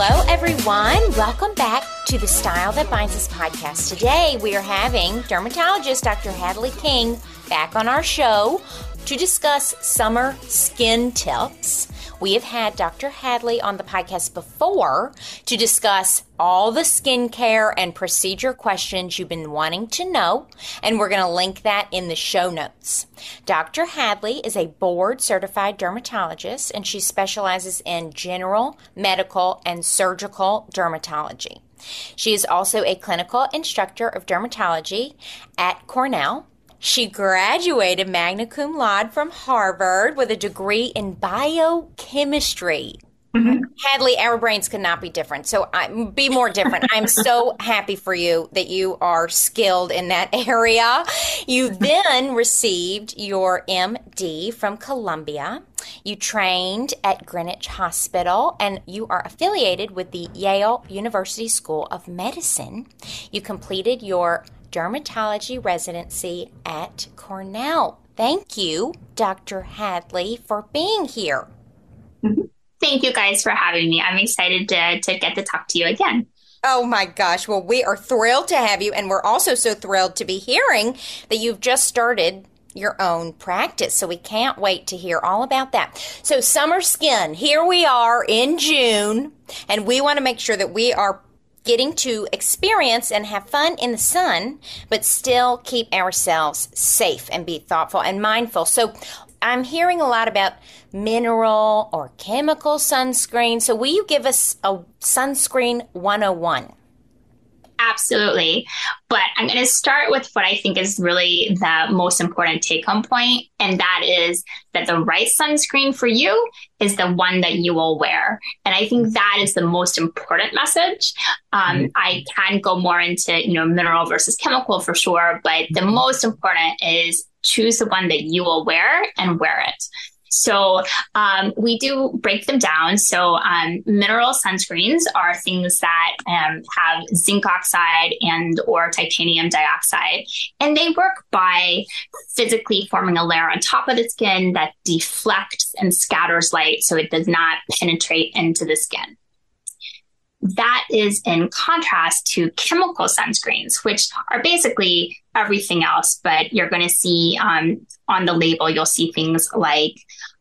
Hello, everyone. Welcome back to the Style That Binds Us podcast. Today, we are having dermatologist Dr. Hadley King back on our show to discuss summer skin tips. We have had Dr. Hadley on the podcast before to discuss all the skincare and procedure questions you've been wanting to know, and we're going to link that in the show notes. Dr. Hadley is a board-certified dermatologist, and she specializes in general, medical, and surgical dermatology. She is also a clinical instructor of dermatology at Cornell. She graduated magna cum laude from Harvard with a degree in biochemistry. Mm-hmm. Hadley, our brains could not be different. So be more different. I'm so happy for you that you are skilled in that area. You then received your MD from Columbia. You trained at Greenwich Hospital, and you are affiliated with the Yale University School of Medicine. You completed your dermatology residency at Cornell. Thank you, Dr. Hadley, for being here. Thank you guys for having me. I'm excited to get to talk to you again. Oh my gosh. Well, we are thrilled to have you, and we're also so thrilled to be hearing that you've just started your own practice. So we can't wait to hear all about that. So summer skin, here we are in June, and we want to make sure that we are getting to experience and have fun in the sun, but still keep ourselves safe and be thoughtful and mindful. So I'm hearing a lot about mineral or chemical sunscreen. So will you give us a sunscreen 101? Absolutely. But I'm going to start with what I think is really the most important take-home point, and that is that the right sunscreen for you is the one that you will wear. And I think that is the most important message. I can go more into, mineral versus chemical for sure, but the most important is choose the one that you will wear and wear it. So we do break them down. So mineral sunscreens are things that have zinc oxide and or titanium dioxide, and they work by physically forming a layer on top of the skin that deflects and scatters light so it does not penetrate into the skin. That is in contrast to chemical sunscreens, which are basically everything else, but you're going to see on the label, you'll see things like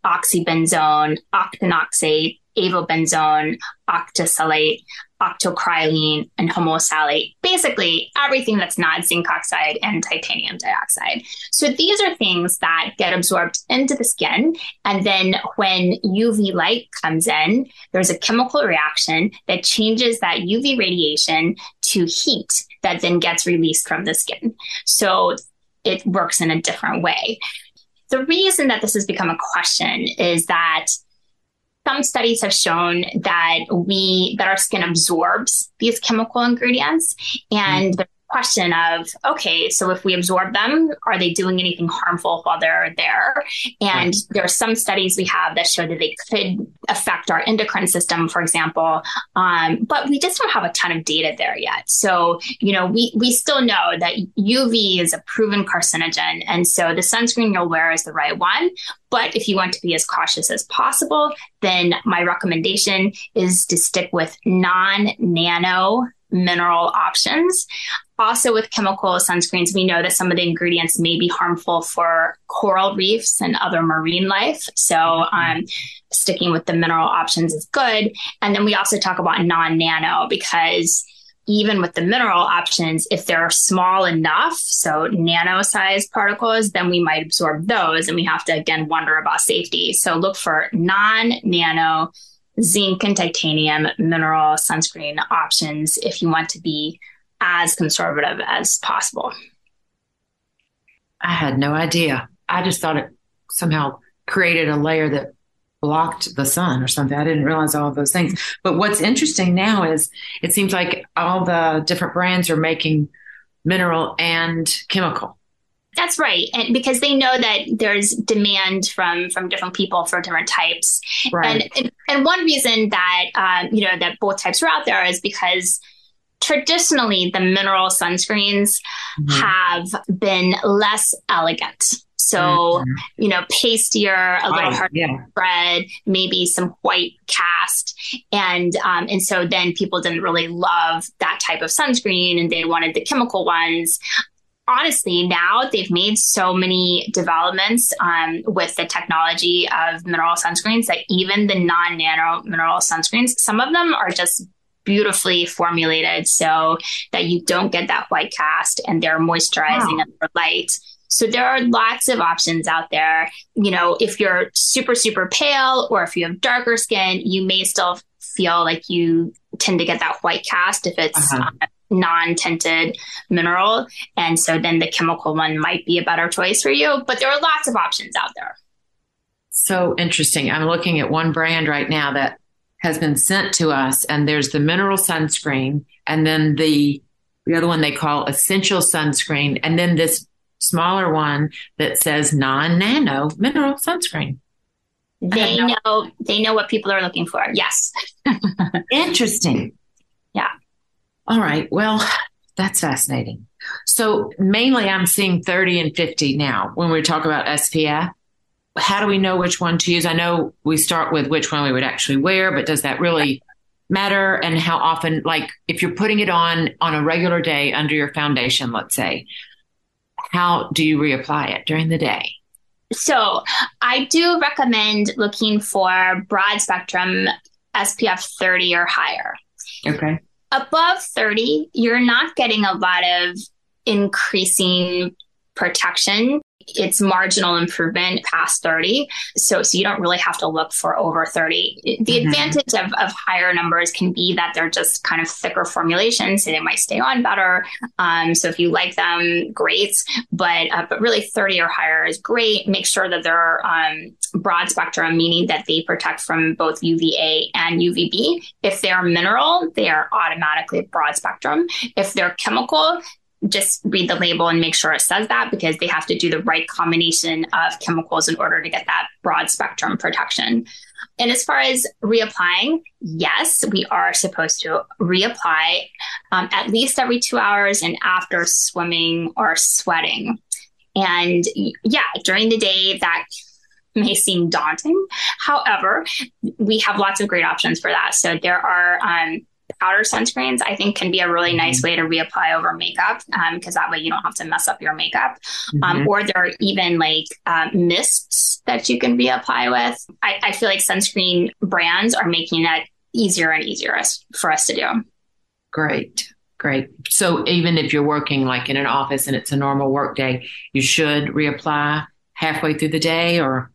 oxybenzone, octinoxate, avobenzone, octosalate, octocrylene, and homosalate. Basically, everything that's not zinc oxide and titanium dioxide. So these are things that get absorbed into the skin. And then when UV light comes in, there's a chemical reaction that changes that UV radiation to heat that then gets released from the skin. So it works in a different way. The reason that this has become a question is that some studies have shown that our skin absorbs these chemical ingredients, and the question of, okay, so if we absorb them, are they doing anything harmful while they're there? And there are some studies we have that show that they could affect our endocrine system, for example, but we just don't have a ton of data there yet. So, we still know that UV is a proven carcinogen, and so the sunscreen you'll wear is the right one. But if you want to be as cautious as possible, then my recommendation is to stick with non-nano mineral options. Also with chemical sunscreens, we know that some of the ingredients may be harmful for coral reefs and other marine life. So sticking with the mineral options is good. And then we also talk about non-nano, because even with the mineral options, if they're small enough, so nano-sized particles, then we might absorb those, and we have to, again, wonder about safety. So look for non-nano zinc and titanium mineral sunscreen options if you want to be as conservative as possible. I had no idea. I just thought it somehow created a layer that blocked the sun or something. I didn't realize all of those things. But what's interesting now is it seems like all the different brands are making mineral and chemical. That's right. And because they know that there's demand from different people for different types. Right. And one reason that, that both types are out there is because traditionally the mineral sunscreens have been less elegant. So, mm-hmm. you know, pastier, a little harder to spread, maybe some white cast. And so then people didn't really love that type of sunscreen and they wanted the chemical ones. Honestly, now they've made so many developments with the technology of mineral sunscreens that even the non-nano mineral sunscreens, some of them are just beautifully formulated so that you don't get that white cast and they're moisturizing and they're light. So there are lots of options out there. You know, if you're super, super pale or if you have darker skin, you may still feel like you tend to get that white cast if it's non-tinted mineral. And so then the chemical one might be a better choice for you, but there are lots of options out there. So interesting. I'm looking at one brand right now that has been sent to us, and there's the mineral sunscreen, and then the other one they call essential sunscreen, and then this smaller one that says non-nano mineral sunscreen. They know, what people are looking for. Yes. Interesting. Yeah. All right. Well, that's fascinating. So mainly I'm seeing 30 and 50 now when we talk about SPF. How do we know which one to use? I know we start with which one we would actually wear, but does that really matter? And how often, like if you're putting it on a regular day under your foundation, let's say, how do you reapply it during the day? So I do recommend looking for broad spectrum SPF 30 or higher. Okay. Above 30, you're not getting a lot of increasing protection. It's marginal improvement past 30. So you don't really have to look for over 30. The advantage of higher numbers can be that they're just kind of thicker formulations, so they might stay on better. So if you like them, great. But really 30 or higher is great. Make sure that they're broad spectrum, meaning that they protect from both UVA and UVB. If they're mineral, they are automatically broad spectrum. If they're chemical, just read the label and make sure it says that, because they have to do the right combination of chemicals in order to get that broad spectrum protection. And as far as reapplying, yes, we are supposed to reapply at least every 2 hours and after swimming or sweating. And yeah, during the day that may seem daunting. However, we have lots of great options for that. So there are, powder sunscreens, I think, can be a really nice way to reapply over makeup because that way you don't have to mess up your makeup. Or there are even like mists that you can reapply with. I feel like sunscreen brands are making that easier and easier for us to do. Great. So even if you're working like in an office and it's a normal work day, you should reapply halfway through the day or...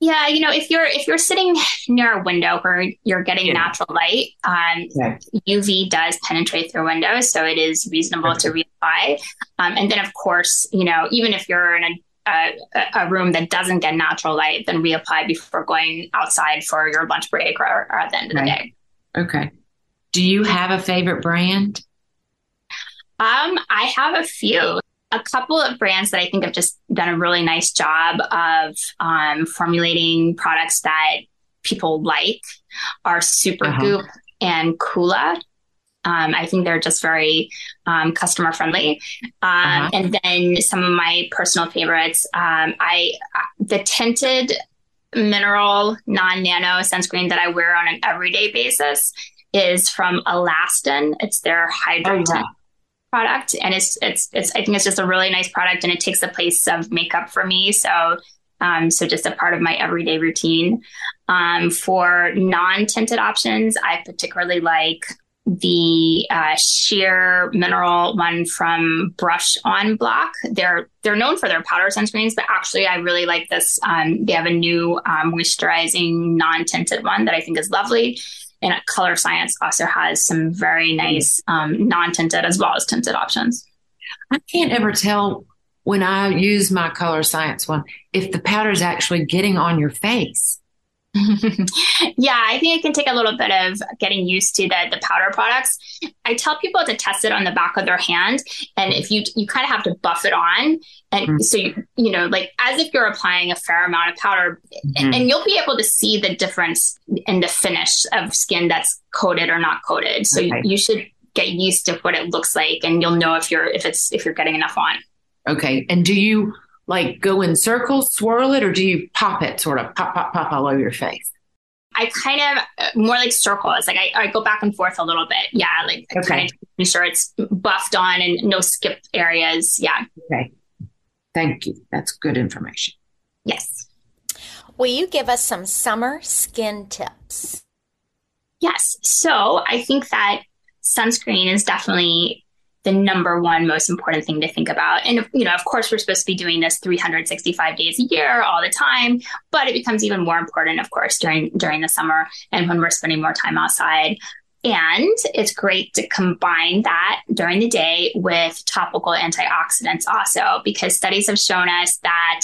Yeah, you know, if you're sitting near a window where you're getting natural light, UV does penetrate through windows, so it is reasonable to reapply. And then, of course, you know, even if you're in a room that doesn't get natural light, then reapply before going outside for your lunch break or at the end of the day. Okay. Do you have a favorite brand? I have a few. A couple of brands that I think have just done a really nice job of formulating products that people like are Supergoop and Kula. I think they're just very customer friendly. And then some of my personal favorites, the tinted mineral non-nano sunscreen that I wear on an everyday basis is from Elastin. It's their Hydro product, and it's I think it's just a really nice product, and it takes the place of makeup for me, so just a part of my everyday routine. For non-tinted options, I particularly like the sheer mineral one from Brush on Block. They're known for their powder sunscreens, but actually I really like this. They have a new moisturizing non-tinted one that I think is lovely. And Colorescience also has some very nice non-tinted as well as tinted options. I can't ever tell when I use my Colorescience one if the powder is actually getting on your face. Yeah, I think it can take a little bit of getting used to the powder products. I tell people to test it on the back of their hand. And if you kind of have to buff it on. And so, you know, like as if you're applying a fair amount of powder, and you'll be able to see the difference in the finish of skin that's coated or not coated. So you should get used to what it looks like, and you'll know if you're getting enough on. Okay. And do you like go in circles, swirl it, or do you pop it, sort of pop, pop, pop all over your face? I kind of more like circles. Like I go back and forth a little bit. Yeah. Like okay. Make sure it's buffed on and no skip areas. Yeah. Okay. Thank you. That's good information. Yes. Will you give us some summer skin tips? Yes. So I think that sunscreen is definitely the number one most important thing to think about. And, you know, of course, we're supposed to be doing this 365 days a year all the time, but it becomes even more important, of course, during the summer and when we're spending more time outside. And it's great to combine that during the day with topical antioxidants also, because studies have shown us that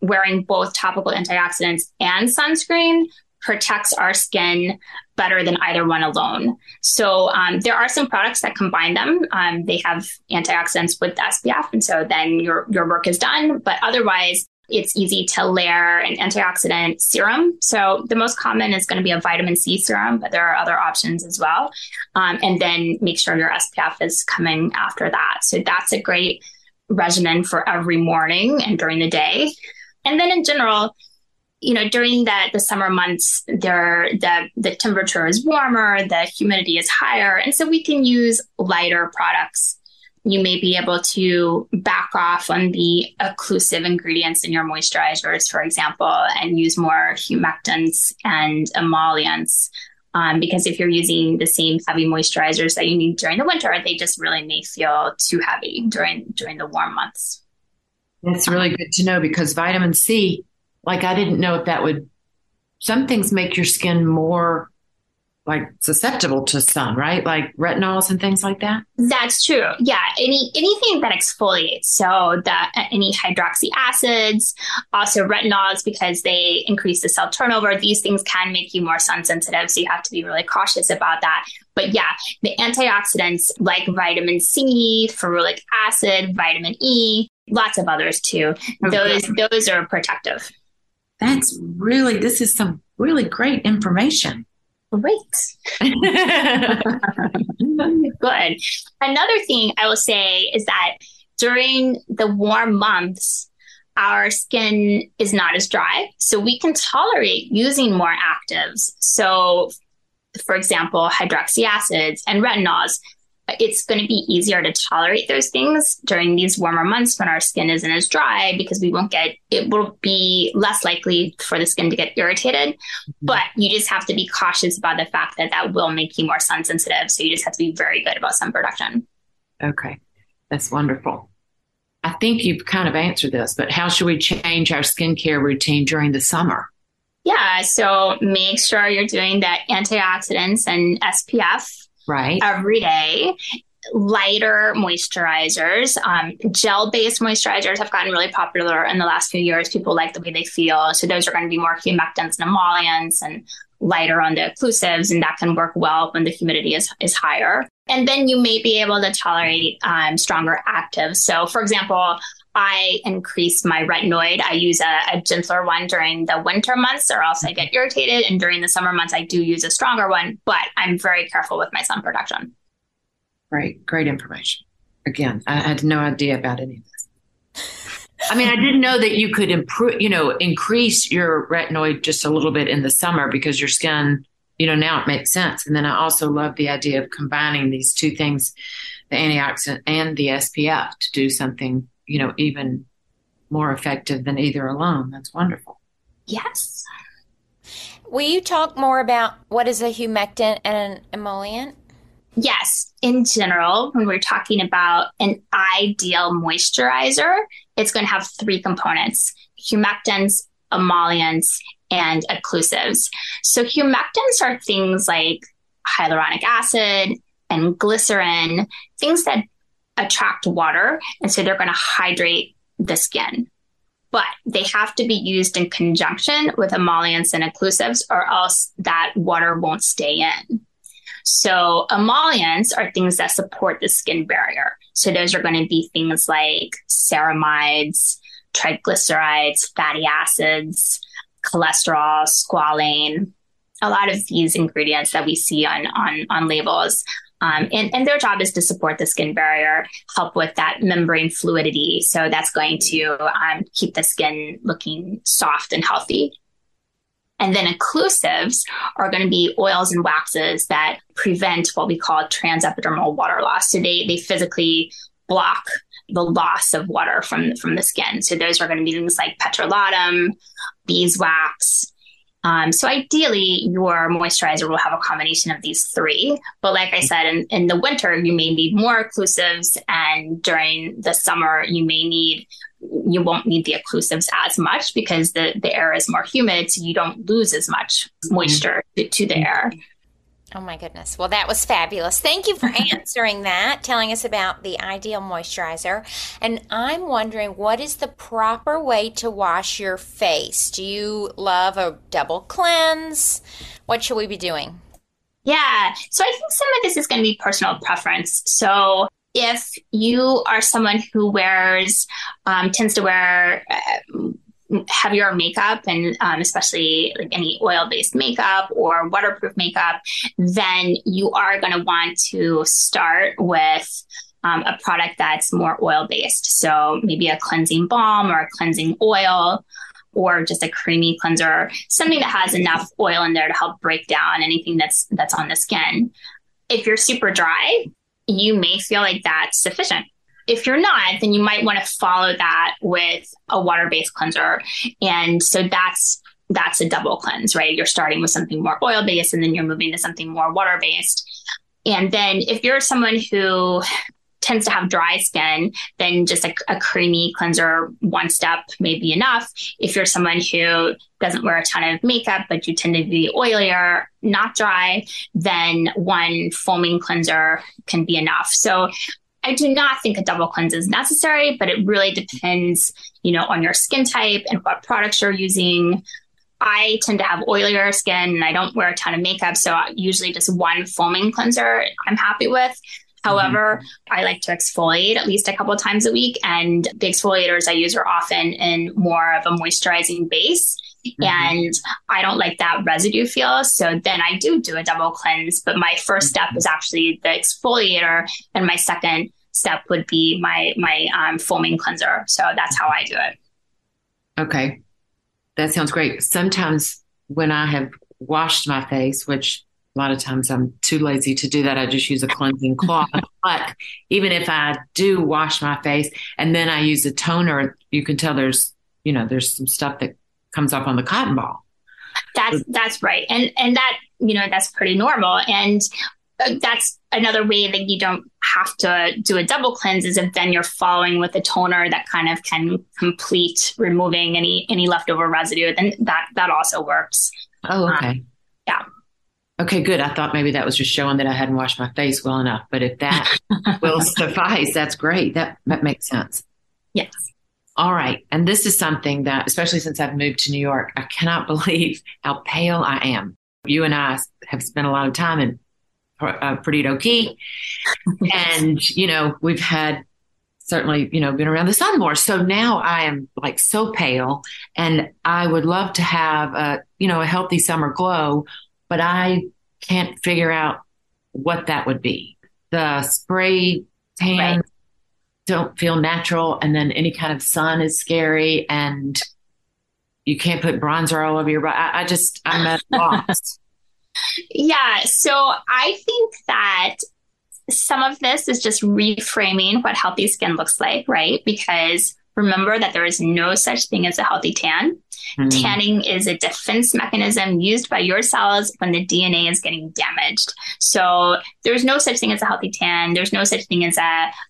wearing both topical antioxidants and sunscreen protects our skin better than either one alone. So there are some products that combine them. They have antioxidants with SPF, and so then your work is done. But otherwise, it's easy to layer an antioxidant serum. So the most common is going to be a vitamin C serum, but there are other options as well. And then make sure your SPF is coming after that. So that's a great regimen for every morning and during the day. And then in general, you know, during the summer months, the temperature is warmer, the humidity is higher. And so we can use lighter products. You may be able to back off on the occlusive ingredients in your moisturizers, for example, and use more humectants and emollients. Because if you're using the same heavy moisturizers that you need during the winter, they just really may feel too heavy during the warm months. That's really good to know, because vitamin C, like I didn't know if that would, some things make your skin more like susceptible to sun, right? Like retinols and things like that. That's true. Yeah. Anything that exfoliates. So any hydroxy acids, also retinols, because they increase the cell turnover. These things can make you more sun sensitive. So you have to be really cautious about that. But yeah, the antioxidants like vitamin C, ferulic acid, vitamin E, lots of others too. Those are protective. That's really, this is some really great information. Great. Good. Another thing I will say is that during the warm months, our skin is not as dry, so we can tolerate using more actives. So, for example, hydroxy acids and retinols. It's going to be easier to tolerate those things during these warmer months when our skin isn't as dry, because we won't get, it will be less likely for the skin to get irritated, but you just have to be cautious about the fact that will make you more sun sensitive. So you just have to be very good about sun protection. Okay. That's wonderful. I think you've kind of answered this, but how should we change our skincare routine during the summer? Yeah. So make sure you're doing the antioxidants and SPF. Right. Every day, lighter moisturizers, gel-based moisturizers have gotten really popular in the last few years. People like the way they feel. So those are going to be more humectants and emollients and lighter on the occlusives, and that can work well when the humidity is higher. And then you may be able to tolerate stronger actives. So, for example, I increase my retinoid. I use a gentler one during the winter months, or else I get irritated. And during the summer months, I do use a stronger one, but I'm very careful with my sun protection. Right. Great information. Again, I had no idea about any of this. I mean, I didn't know that you could increase your retinoid just a little bit in the summer because your skin, now it makes sense. And then I also love the idea of combining these two things, the antioxidant and the SPF, to do something even more effective than either alone. That's wonderful. Yes. Will you talk more about what is a humectant and an emollient? Yes. In general, when we're talking about an ideal moisturizer, it's going to have three components: humectants, emollients, and occlusives. So humectants are things like hyaluronic acid and glycerin, things that attract water, and so they're going to hydrate the skin. But they have to be used in conjunction with emollients and occlusives, or else that water won't stay in. So emollients are things that support the skin barrier. So those are going to be things like ceramides, triglycerides, fatty acids, cholesterol, squalane, a lot of these ingredients that we see on labels. And their job is to support the skin barrier, help with that membrane fluidity. So that's going to keep the skin looking soft and healthy. And then occlusives are going to be oils and waxes that prevent what we call transepidermal water loss. So they physically block the loss of water from the skin. So those are going to be things like petrolatum, beeswax. So ideally, your moisturizer will have a combination of these three. But like I said, in the winter, you may need more occlusives. And during the summer, you won't need the occlusives as much because the air is more humid. So you don't lose as much moisture to the air. Oh, my goodness. Well, that was fabulous. Thank you for answering that, telling us about the ideal moisturizer. And I'm wondering, what is the proper way to wash your face? Do you love a double cleanse? What should we be doing? Yeah. So I think some of this is going to be personal preference. So if you are someone who tends to wear heavier makeup and especially like any oil-based makeup or waterproof makeup, then you are going to want to start with a product that's more oil-based. So maybe a cleansing balm or a cleansing oil or just a creamy cleanser, something that has enough oil in there to help break down anything that's on the skin. If you're super dry, you may feel like that's sufficient. If you're not, then you might want to follow that with a water-based cleanser. And so that's a double cleanse, right? You're starting with something more oil-based and then you're moving to something more water-based. And then if you're someone who tends to have dry skin, then just a creamy cleanser, one step may be enough. If you're someone who doesn't wear a ton of makeup, but you tend to be oilier, not dry, then one foaming cleanser can be enough. So I do not think a double cleanse is necessary, but it really depends, on your skin type and what products you're using. I tend to have oilier skin and I don't wear a ton of makeup. So usually just one foaming cleanser I'm happy with. However, I like to exfoliate at least a couple of times a week. And the exfoliators I use are often in more of a moisturizing base. And I don't like that residue feel. So then I do a double cleanse. But my first step is actually the exfoliator. And my second step would be my foaming cleanser. So that's how I do it. Okay. That sounds great. Sometimes when I have washed my face, which a lot of times I'm too lazy to do that. I just use a cleansing cloth. But even if I do wash my face and then I use a toner, you can tell there's some stuff that comes off on the cotton ball. That's right. And that, that's pretty normal. And that's another way that you don't have to do a double cleanse is if then you're following with a toner that kind of can complete removing any leftover residue, then that also works. Oh, okay. Yeah. Okay, good. I thought maybe that was just showing that I hadn't washed my face well enough, but if that will suffice, that's great. That makes sense. Yes. All right. And this is something that, especially since I've moved to New York, I cannot believe how pale I am. You and I have spent a lot of time in Perdido Key. And, we've had certainly, been around the sun more. So now I am like so pale and I would love to have a healthy summer glow, but I can't figure out what that would be. The spray tan. Right. Don't feel natural. And then any kind of sun is scary and you can't put bronzer all over your body. I'm at loss. Yeah. So I think that some of this is just reframing what healthy skin looks like, right? Because remember that there is no such thing as a healthy tan. Tanning is a defense mechanism used by your cells when the DNA is getting damaged. So there's no such thing as a healthy tan. There's no such thing as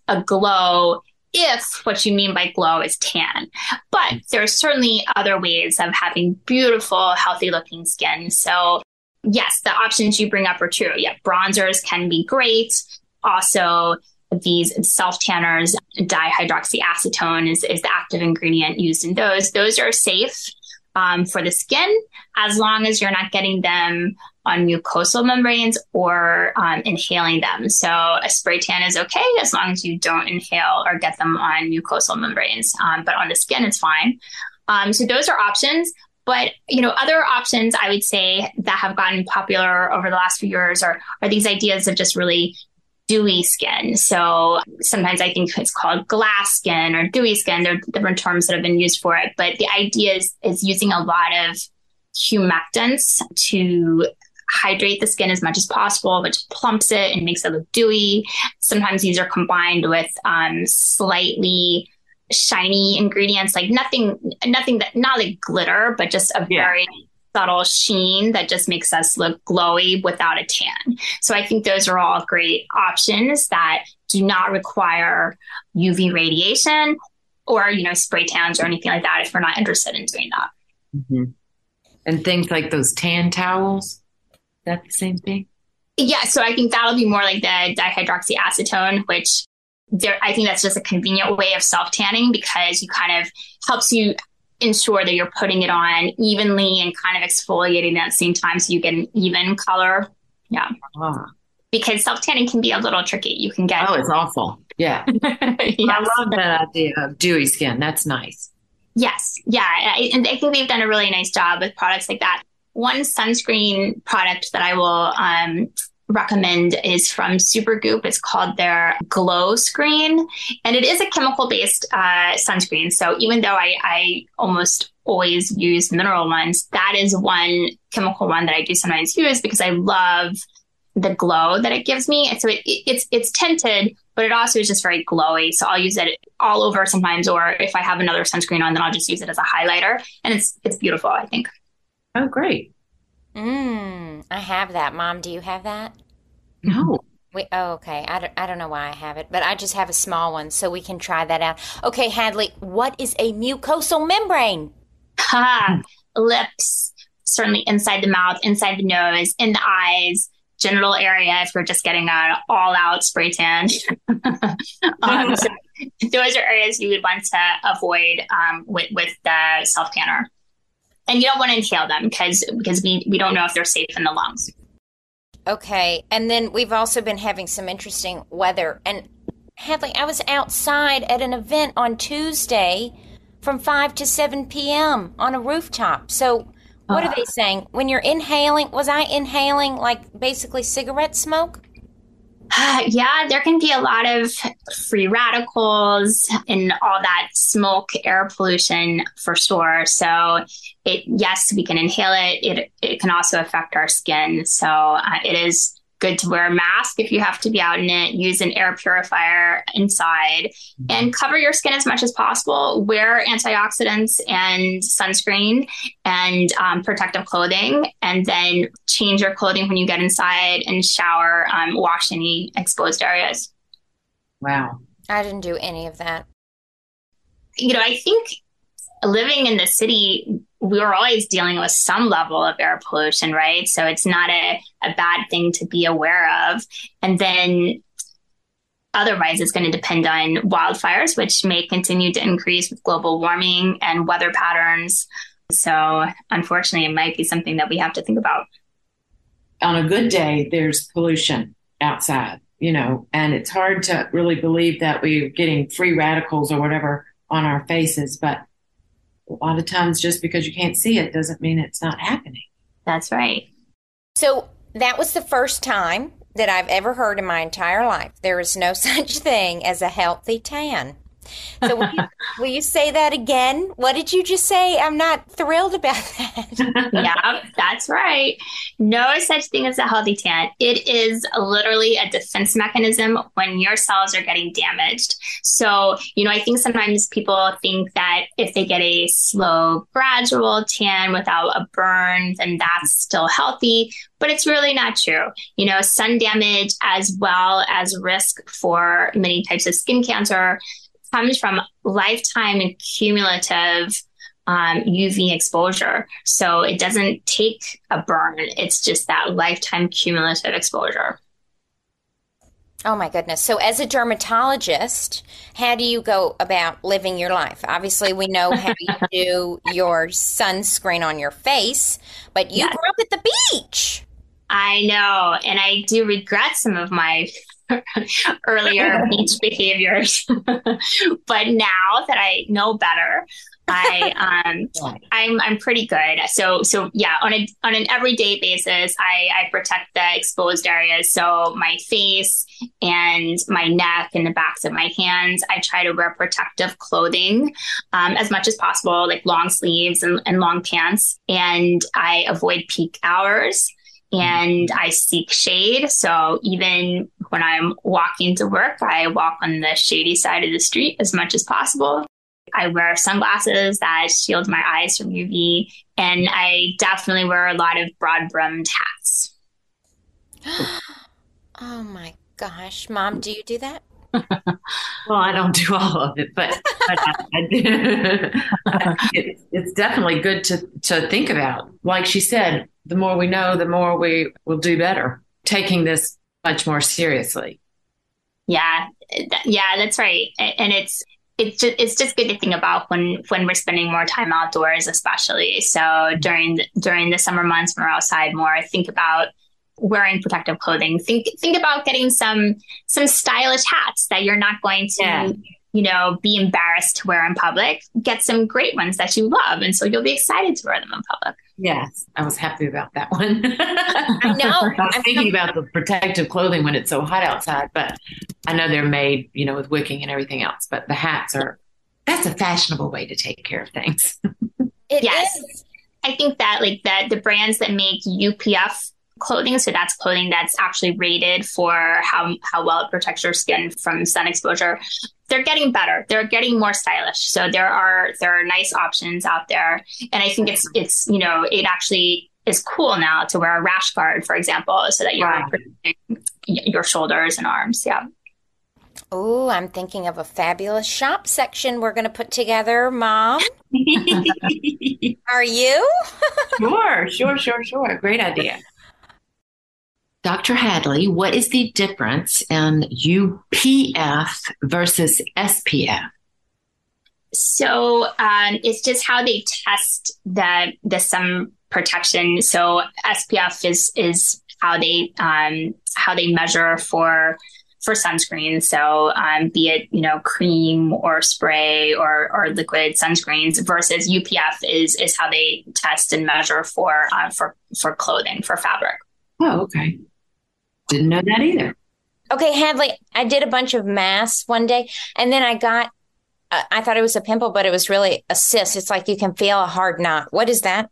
a glow if what you mean by glow is tan. But there are certainly other ways of having beautiful, healthy looking skin. So yes, the options you bring up are true. Yeah, bronzers can be great. Also, these self-tanners, dihydroxyacetone is the active ingredient used in those. Those are safe for the skin, as long as you're not getting them on mucosal membranes or inhaling them. So a spray tan is okay as long as you don't inhale or get them on mucosal membranes. But on the skin, it's fine. So those are options. But, other options I would say that have gotten popular over the last few years are these ideas of just really dewy skin. So sometimes I think it's called glass skin or dewy skin. There are different terms that have been used for it. But the idea is using a lot of humectants to hydrate the skin as much as possible, which plumps it and makes it look dewy. Sometimes these are combined with slightly shiny ingredients, like nothing that, not like glitter, but just a very subtle sheen that just makes us look glowy without a tan. So I think those are all great options that do not require UV radiation or, spray tans or anything like that if we're not interested in doing that. Mm-hmm. And things like those tan towels, is that the same thing? Yeah. So I think that'll be more like the dihydroxyacetone, which I think that's just a convenient way of self-tanning because you kind of helps you ensure that you're putting it on evenly and kind of exfoliating at the same time so you get an even color. Yeah. Uh-huh. Because self-tanning can be a little tricky. You can get... Oh, it's awful. Yeah. Yes. I love that idea of dewy skin. That's nice. Yes. Yeah. And I think they've done a really nice job with products like that. One sunscreen product that I will... recommend is from Supergoop. It's called their Glow Screen. And it is a chemical-based sunscreen. So even though I almost always use mineral ones, that is one chemical one that I do sometimes use because I love the glow that it gives me. And so it's tinted, but it also is just very glowy. So I'll use it all over sometimes, or if I have another sunscreen on, then I'll just use it as a highlighter. And it's beautiful, I think. Oh, great. I have that. Mom, do you have that? No. Okay. I don't know why I have it, but I just have a small one, so we can try that out. Okay, Hadley, what is a mucosal membrane? Lips, certainly inside the mouth, inside the nose, in the eyes, genital area if we're just getting an all-out spray tan. So those are areas you would want to avoid with the self-tanner. And you don't want to inhale them because we don't know if they're safe in the lungs. Okay. And then we've also been having some interesting weather. And Hadley, I was outside at an event on Tuesday from 5 to 7 p.m. on a rooftop. So what are they saying? When you're inhaling, was I inhaling like basically cigarette smoke? Yeah, there can be a lot of free radicals and all that smoke, air pollution for sure. So yes, we can inhale it. It can also affect our skin. So it is good to wear a mask if you have to be out in it, use an air purifier inside, and cover your skin as much as possible. Wear antioxidants and sunscreen and protective clothing, and then change your clothing when you get inside and shower, wash any exposed areas. Wow. I didn't do any of that. I think living in the city, we were always dealing with some level of air pollution, right? So it's not a bad thing to be aware of. And then otherwise, it's going to depend on wildfires, which may continue to increase with global warming and weather patterns. So unfortunately, it might be something that we have to think about. On a good day, there's pollution outside, and it's hard to really believe that we're getting free radicals or whatever on our faces, but a lot of times just because you can't see it doesn't mean it's not happening. That's right. So that was the first time that I've ever heard in my entire life. There is no such thing as a healthy tan. So will you say that again? What did you just say? I'm not thrilled about that. Yeah, that's right. No such thing as a healthy tan. It is literally a defense mechanism when your cells are getting damaged. So, I think sometimes people think that if they get a slow, gradual tan without a burn, then that's still healthy. But it's really not true. Sun damage as well as risk for many types of skin cancer comes from lifetime and cumulative UV exposure. So it doesn't take a burn. It's just that lifetime cumulative exposure. Oh, my goodness. So as a dermatologist, how do you go about living your life? Obviously, we know how you do your sunscreen on your face, but you grew up at the beach. I know. And I do regret some of my earlier beach behaviors. But now that I know better, I'm pretty good. So yeah, on an everyday basis, I protect the exposed areas. So my face and my neck and the backs of my hands, I try to wear protective clothing as much as possible, like long sleeves and long pants. And I avoid peak hours and I seek shade. So even when I'm walking to work, I walk on the shady side of the street as much as possible. I wear sunglasses that shield my eyes from UV, and I definitely wear a lot of broad-brimmed hats. Oh my gosh, Mom, do you do that? Well, I don't do all of it, but I do. It's definitely good to think about. Like she said, the more we know, the more we will do better, taking this much more seriously. Yeah, that's right. And it's just good to think about when we're spending more time outdoors, especially. So during the summer months when we're outside more, think about wearing protective clothing. Think about getting some stylish hats that you're not going to, be embarrassed to wear in public. Get some great ones that you love. And so you'll be excited to wear them in public. Yes. I was happy about that one. I know. I'm thinking about the protective clothing when it's so hot outside, but I know they're made, with wicking and everything else, but the hats that's a fashionable way to take care of things. It is. I think that the brands that make UPF clothing, so that's clothing that's actually rated for how well it protects your skin from sun exposure, they're getting better. They're getting more stylish. So there are nice options out there. And I think it actually is cool now to wear a rash guard, for example, so that you're protecting your shoulders and arms. Yeah. Oh, I'm thinking of a fabulous shop section we're going to put together, Mom. Are you? Sure. Great idea. Dr. Hadley, what is the difference in UPF versus SPF? So it's just how they test the sun protection. So SPF is how they measure for sunscreen. So be it cream or spray or liquid sunscreens, versus UPF is how they test and measure for clothing, for fabric. Oh, okay. Didn't know that either. Okay, Hadley, I did a bunch of masks one day, and then I got, I thought it was a pimple, but it was really a cyst. It's like you can feel a hard knot. What is that?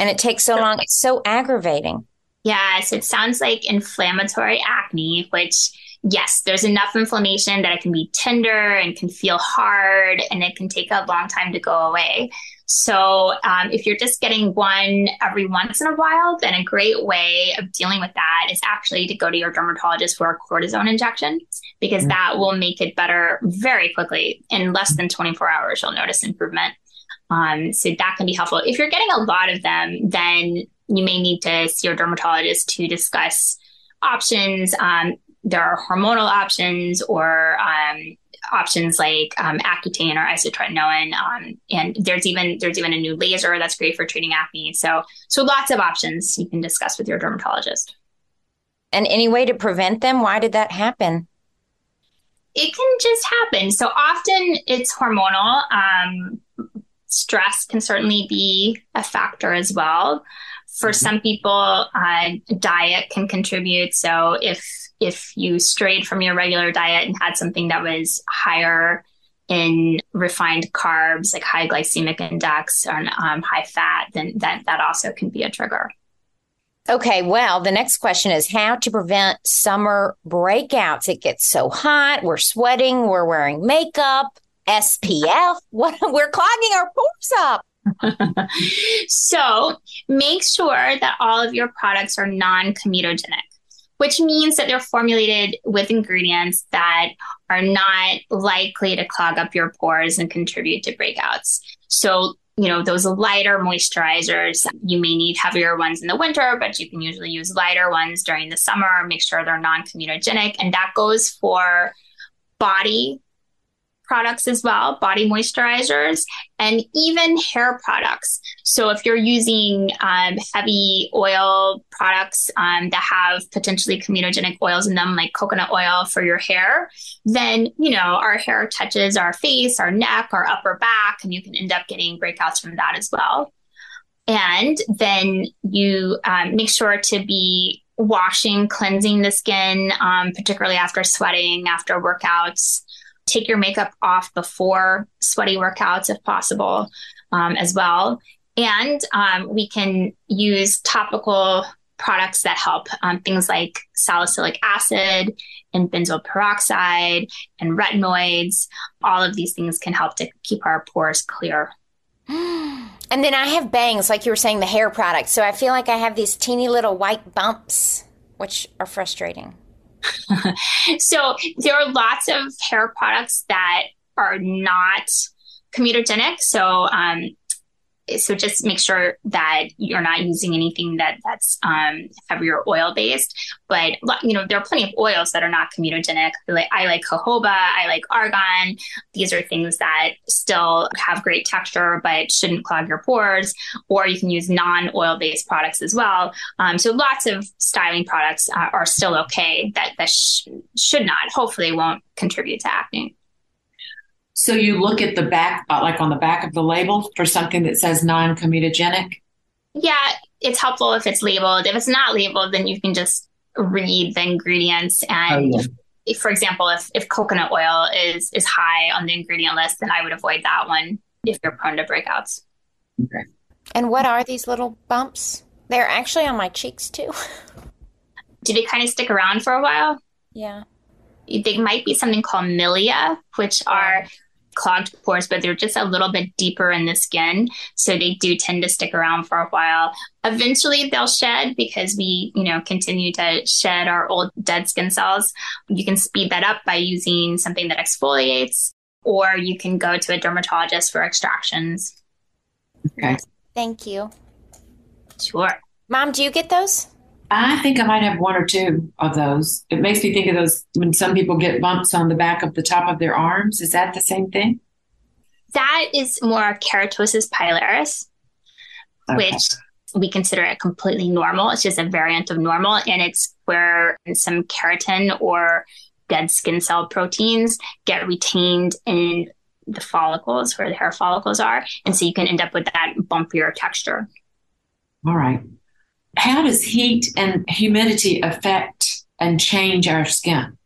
And it takes so long. It's so aggravating. Yes, it sounds like inflammatory acne, which, yes, there's enough inflammation that it can be tender and can feel hard, and it can take a long time to go away. So if you're just getting one every once in a while, then a great way of dealing with that is actually to go to your dermatologist for a cortisone injection, because that will make it better very quickly. In less than 24 hours, you'll notice improvement. So that can be helpful. If you're getting a lot of them, then you may need to see your dermatologist to discuss options. There are hormonal options or options like Accutane or isotretinoin, and there's even a new laser that's great for treating acne. So lots of options you can discuss with your dermatologist. And any way to prevent them? Why did that happen? It can just happen. So often it's hormonal. Stress can certainly be a factor as well. For some people, diet can contribute. So if you strayed from your regular diet and had something that was higher in refined carbs, like high glycemic index and high fat, then that also can be a trigger. Okay, well, the next question is how to prevent summer breakouts. It gets so hot, we're sweating, we're wearing makeup, SPF, we're clogging our pores up. So make sure that all of your products are non-comedogenic, which means that they're formulated with ingredients that are not likely to clog up your pores and contribute to breakouts. So, those lighter moisturizers, you may need heavier ones in the winter, but you can usually use lighter ones during the summer. Make sure they're non-comedogenic. And that goes for body products as well, body moisturizers, and even hair products. So if you're using heavy oil products that have potentially comedogenic oils in them, like coconut oil for your hair, then, you know, our hair touches our face, our neck, our upper back, and you can end up getting breakouts from that as well. And then you make sure to be washing, cleansing the skin, particularly after sweating, after workouts. Take your makeup off before sweaty workouts if possible as well. And we can use topical products that help, things like salicylic acid and benzoyl peroxide and retinoids. All of these things can help to keep our pores clear. And then I have bangs, like you were saying, the hair product. So I feel like I have these teeny little white bumps, which are frustrating. So there are lots of hair products that are not comedogenic. So just make sure that you're not using anything that's heavier oil based. But, you know, there are plenty of oils that are not comedogenic. I like jojoba. I like argan. These are things that still have great texture, but shouldn't clog your pores. Or you can use non-oil based products as well. So lots of styling products are still okay that should not, hopefully won't contribute to acne. So you look at the back, like on the back of the label for something that says non-comedogenic? Yeah, it's helpful if it's labeled. If it's not labeled, then you can just read the ingredients. And for example, if coconut oil is high on the ingredient list, then I would avoid that one if you're prone to breakouts. Okay. And what are these little bumps? They're actually on my cheeks too. Do they kind of stick around for a while? Yeah. They might be something called milia, which are clogged pores, but they're just a little bit deeper in the skin. So they do tend to stick around for a while. Eventually they'll shed because we, you know, continue to shed our old dead skin cells. You can speed that up by using something that exfoliates, or you can go to a dermatologist for extractions. Okay. Thank you. Sure. Mom, do you get those? I think I might have one or two of those. It makes me think of those when some people get bumps on the back of the top of their arms. Is that the same thing? That is more keratosis pilaris, which we consider it completely normal. It's just a variant of normal, and it's where some keratin or dead skin cell proteins get retained in the follicles, where the hair follicles are. And so you can end up with that bumpier texture. All right. How does heat and humidity affect and change our skin?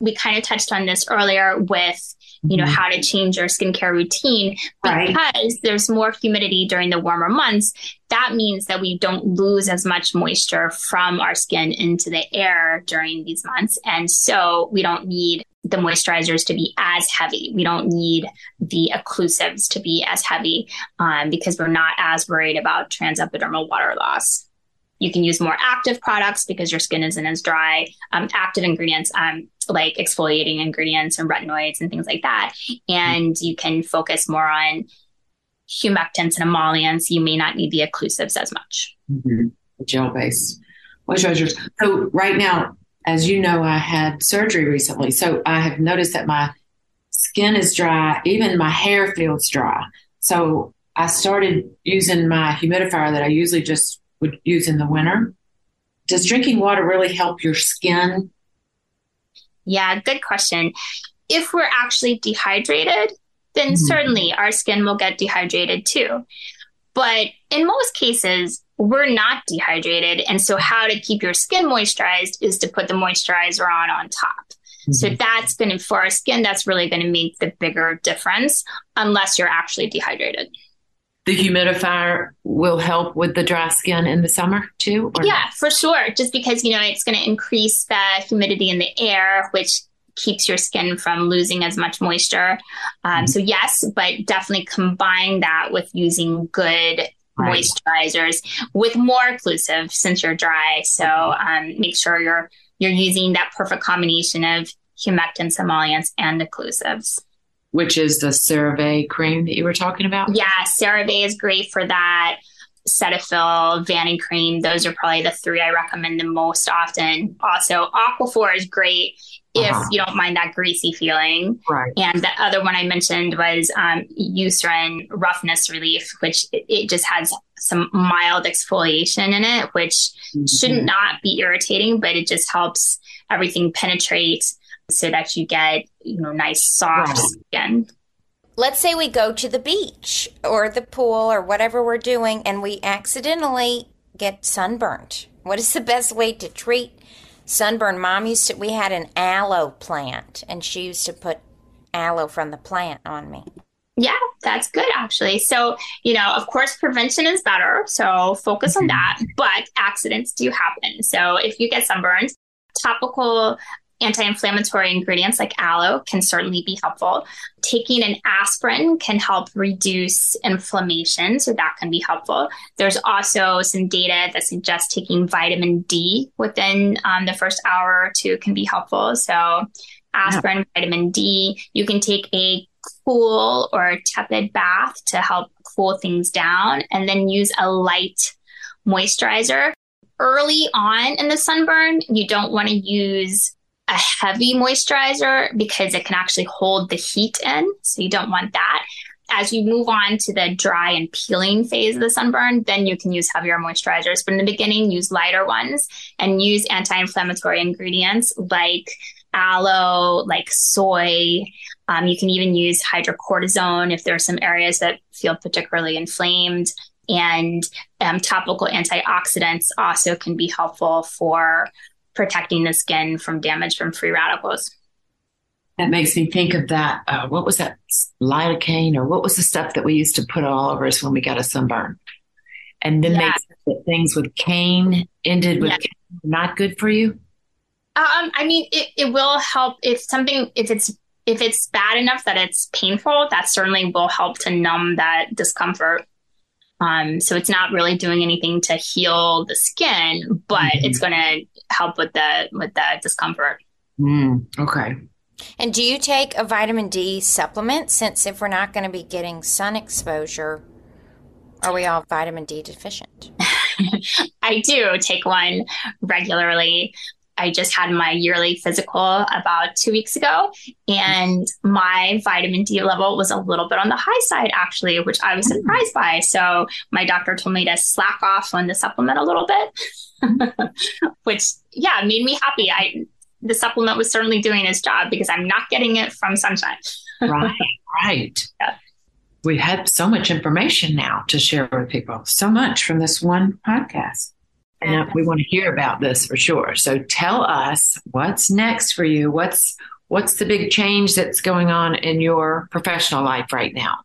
We kind of touched on this earlier with, you know, how to change your skincare routine because there's more humidity during the warmer months. That means that we don't lose as much moisture from our skin into the air during these months. And so we don't need the moisturizers to be as heavy. We don't need the occlusives to be as heavy because we're not as worried about transepidermal water loss. You can use more active products because your skin isn't as dry, active ingredients like exfoliating ingredients and retinoids and things like that. And you can focus more on humectants and emollients. You may not need the occlusives as much. Gel-based moisturizers. So right now, as you know, I had surgery recently. So I have noticed that my skin is dry. Even my hair feels dry. So I started using my humidifier that I usually just would use in the winter. Does drinking water really help your skin? Yeah, good question. If we're actually dehydrated, then certainly our skin will get dehydrated too. But in most cases, we're not dehydrated. And so how to keep your skin moisturized is to put the moisturizer on top. So that's going to, for our skin, that's really going to make the bigger difference unless you're actually dehydrated. The humidifier will help with the dry skin in the summer too? Or yeah, for sure. Just because, you know, it's going to increase the humidity in the air, which keeps your skin from losing as much moisture. So yes, but definitely combine that with using good moisturizers with more occlusive since you're dry. So make sure you're using that perfect combination of humectants, emollients, and occlusives. Which is the CeraVe cream that you were talking about? Yeah, CeraVe is great for that. Cetaphil, Vanicream, those are probably the three I recommend the most often. Also, Aquaphor is great if you don't mind that greasy feeling. Right. And the other one I mentioned was Eucerin roughness relief, which it just has some mild exfoliation in it, which should not be irritating, but it just helps everything penetrate so that you get, nice soft skin. Let's say we go to the beach or the pool or whatever we're doing and we accidentally get sunburned. What is the best way to treat sunburn? Mom we had an aloe plant and she used to put aloe from the plant on me. Yeah, that's good, actually. So, of course, prevention is better. So focus on that. But accidents do happen. So if you get sunburned, topical anti-inflammatory ingredients like aloe can certainly be helpful. Taking an aspirin can help reduce inflammation, so that can be helpful. There's also some data that suggests taking vitamin D within the first hour or two can be helpful. So aspirin, vitamin D, you can take a cool or tepid bath to help cool things down, and then use a light moisturizer. Early on in the sunburn, you don't want to use a heavy moisturizer because it can actually hold the heat in. So you don't want that. As you move on to the dry and peeling phase of the sunburn, then you can use heavier moisturizers. But in the beginning, use lighter ones and use anti-inflammatory ingredients like aloe, like soy. You can even use hydrocortisone if there are some areas that feel particularly inflamed. And topical antioxidants also can be helpful for protecting the skin from damage from free radicals. That makes me think of that. What was that? Lidocaine, or what was the stuff that we used to put all over us when we got a sunburn? And then they said things with cane ended with cane, not good for you. I mean, it will help if it's bad enough that it's painful. That certainly will help to numb that discomfort. So it's not really doing anything to heal the skin, but it's going to help with the discomfort. Okay. And do you take a vitamin D supplement, since if we're not going to be getting sun exposure, are we all vitamin D deficient? I do take one regularly. I just had my yearly physical about 2 weeks ago, and my vitamin D level was a little bit on the high side, actually, which I was surprised by. So my doctor told me to slack off on the supplement a little bit, which, made me happy. The supplement was certainly doing its job because I'm not getting it from sunshine. Right. Yeah. We have so much information now to share with people, so much from this one podcast. And we want to hear about this for sure. So tell us what's next for you. What's the big change that's going on in your professional life right now?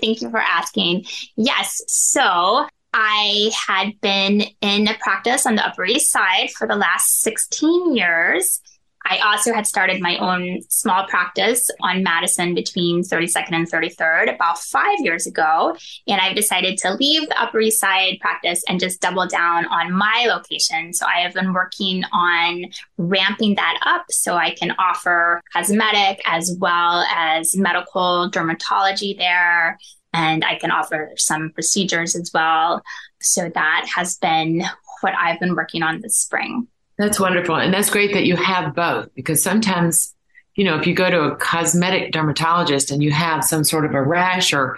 Thank you for asking. Yes. So I had been in a practice on the Upper East Side for the last 16 years. I also had started my own small practice on Madison between 32nd and 33rd about 5 years ago. And I've decided to leave the Upper East Side practice and just double down on my location. So I have been working on ramping that up so I can offer cosmetic as well as medical dermatology there. And I can offer some procedures as well. So that has been what I've been working on this spring. That's wonderful. And that's great that you have both, because sometimes, if you go to a cosmetic dermatologist and you have some sort of a rash or,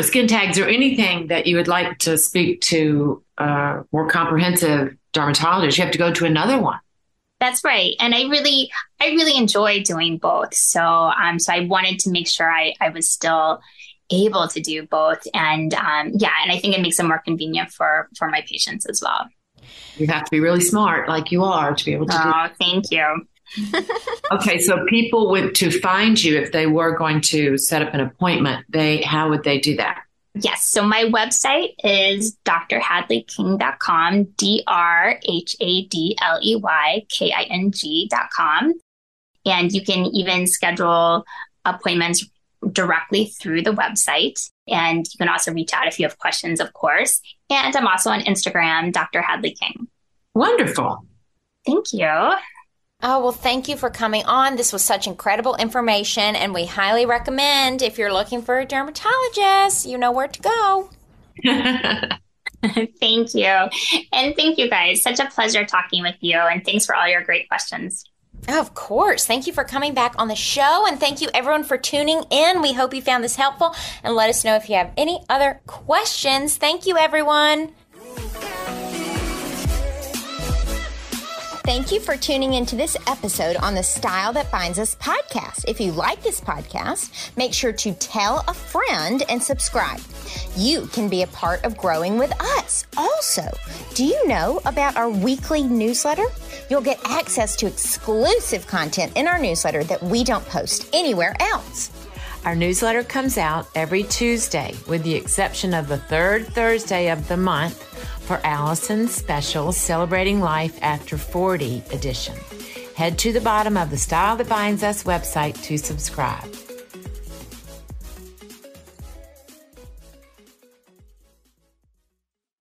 skin tags or anything that you would like to speak to a more comprehensive dermatologist, you have to go to another one. That's right. And I really enjoy doing both. So I wanted to make sure I was still able to do both. And and I think it makes it more convenient for my patients as well. You have to be really smart like you are to be able to do that. Thank you. Okay, so people to find you if they were going to set up an appointment, how would they do that? Yes, so my website is drhadleyking.com, drhadleyking.com. And you can even schedule appointments directly through the website. And you can also reach out if you have questions, of course. And I'm also on Instagram, Dr. Hadley King. Wonderful. Thank you. Oh, well, thank you for coming on. This was such incredible information. And we highly recommend if you're looking for a dermatologist, you know where to go. Thank you. And thank you guys. Such a pleasure talking with you. And thanks for all your great questions. Of course. Thank you for coming back on the show. And thank you everyone for tuning in. We hope you found this helpful, and let us know if you have any other questions. Thank you, everyone. Thank you for tuning into this episode on the Style That Binds Us podcast. If you like this podcast, make sure to tell a friend and subscribe. You can be a part of growing with us. Also, do you know about our weekly newsletter? You'll get access to exclusive content in our newsletter that we don't post anywhere else. Our newsletter comes out every Tuesday, with the exception of the third Thursday of the month, for Allison's special Celebrating Life After 40 edition. Head to the bottom of the Style That Binds Us website to subscribe.